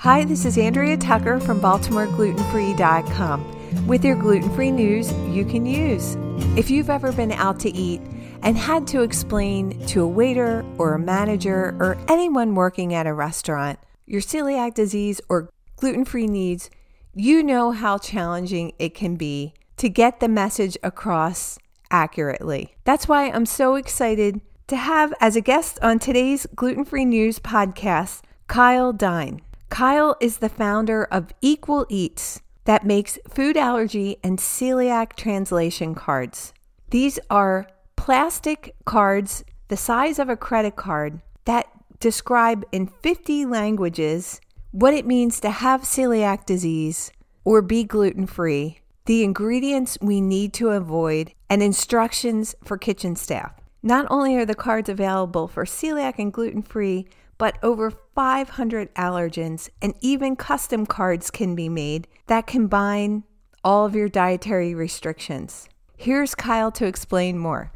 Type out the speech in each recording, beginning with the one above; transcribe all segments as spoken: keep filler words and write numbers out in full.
Hi, this is Andrea Tucker from Baltimore Gluten Free dot com with your gluten-free news you can use. If you've ever been out to eat and had to explain to a waiter or a manager or anyone working at a restaurant your celiac disease or gluten-free needs, you know how challenging it can be to get the message across accurately. That's why I'm so excited to have as a guest on today's Gluten-Free News podcast, Kyle Dine. Kyle is the founder of Equal Eats, that makes food allergy and celiac translation cards. These are plastic cards the size of a credit card that describe in fifty languages what it means to have celiac disease or be gluten-free, the ingredients we need to avoid, and instructions for kitchen staff. Not only are the cards available for celiac and gluten-free, but over five hundred allergens and even custom cards can be made that combine all of your dietary restrictions. Here's Kyle to explain more.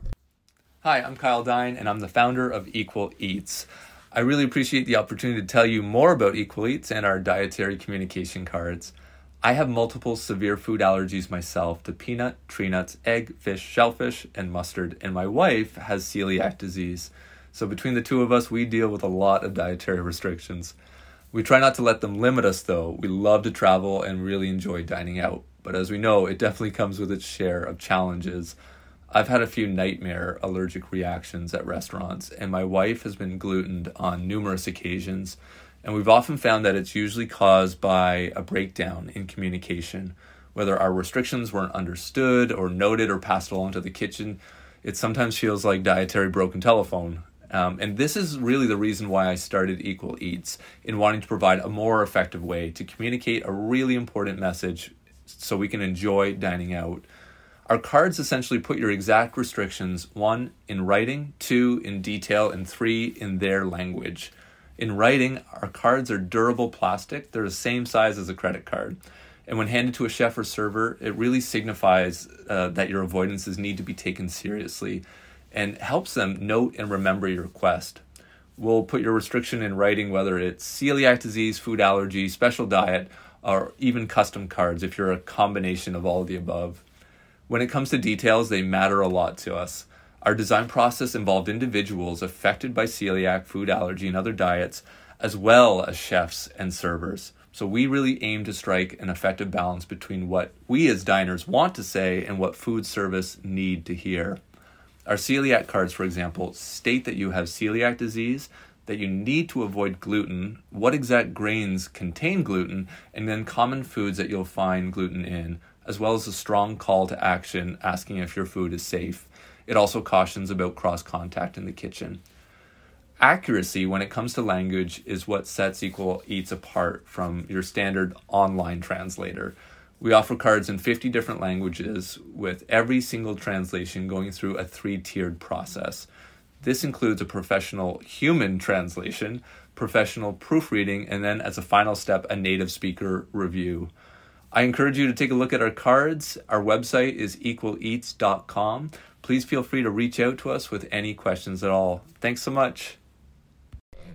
Hi, I'm Kyle Dine, and I'm the founder of Equal Eats. I really appreciate the opportunity to tell you more about Equal Eats and our dietary communication cards. I have multiple severe food allergies myself to peanut, tree nuts, egg, fish, shellfish, and mustard, and my wife has celiac disease. So between the two of us, we deal with a lot of dietary restrictions. We try not to let them limit us, though. We love to travel and really enjoy dining out. But as we know, it definitely comes with its share of challenges. I've had a few nightmare allergic reactions at restaurants, and my wife has been glutened on numerous occasions, and we've often found that it's usually caused by a breakdown in communication. Whether our restrictions weren't understood or noted or passed along to the kitchen, it sometimes feels like dietary broken telephone. Um, and this is really the reason why I started Equal Eats, in wanting to provide a more effective way to communicate a really important message so we can enjoy dining out. Our cards essentially put your exact restrictions, one, in writing, two, in detail, and three, in their language. In writing, our cards are durable plastic. They're the same size as a credit card. And when handed to a chef or server, it really signifies uh, that your avoidances need to be taken seriously and helps them note and remember your request. We'll put your restriction in writing, whether it's celiac disease, food allergy, special diet, or even custom cards if you're a combination of all of the above. When it comes to details, they matter a lot to us. Our design process involved individuals affected by celiac, food allergy, and other diets, as well as chefs and servers. So we really aim to strike an effective balance between what we as diners want to say and what food service need to hear. Our celiac cards, for example, state that you have celiac disease, that you need to avoid gluten, what exact grains contain gluten, and then common foods that you'll find gluten in, as well as a strong call to action asking if your food is safe. It also cautions about cross-contact in the kitchen. Accuracy when it comes to language is what sets Equal Eats apart from your standard online translator. We offer cards in fifty different languages, with every single translation going through a three-tiered process. This includes a professional human translation, professional proofreading, and then as a final step, a native speaker review. I encourage you to take a look at our cards. Our website is equal eats dot com. Please feel free to reach out to us with any questions at all. Thanks so much.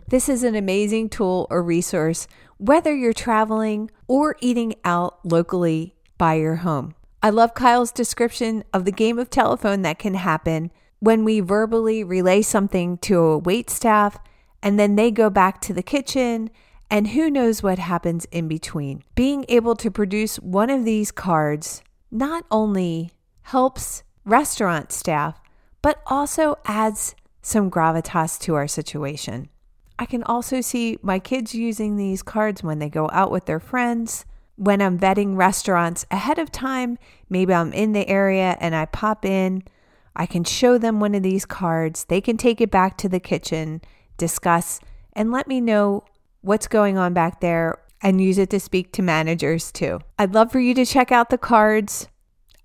This is an amazing tool or resource, whether you're traveling or eating out locally by your home. I love Kyle's description of the game of telephone that can happen when we verbally relay something to a wait staff and then they go back to the kitchen and who knows what happens in between. Being able to produce one of these cards not only helps restaurant staff, but also adds some gravitas to our situation. I can also see my kids using these cards when they go out with their friends. When I'm vetting restaurants ahead of time, maybe I'm in the area and I pop in, I can show them one of these cards. They can take it back to the kitchen, discuss, and let me know what's going on back there and use it to speak to managers too. I'd love for you to check out the cards.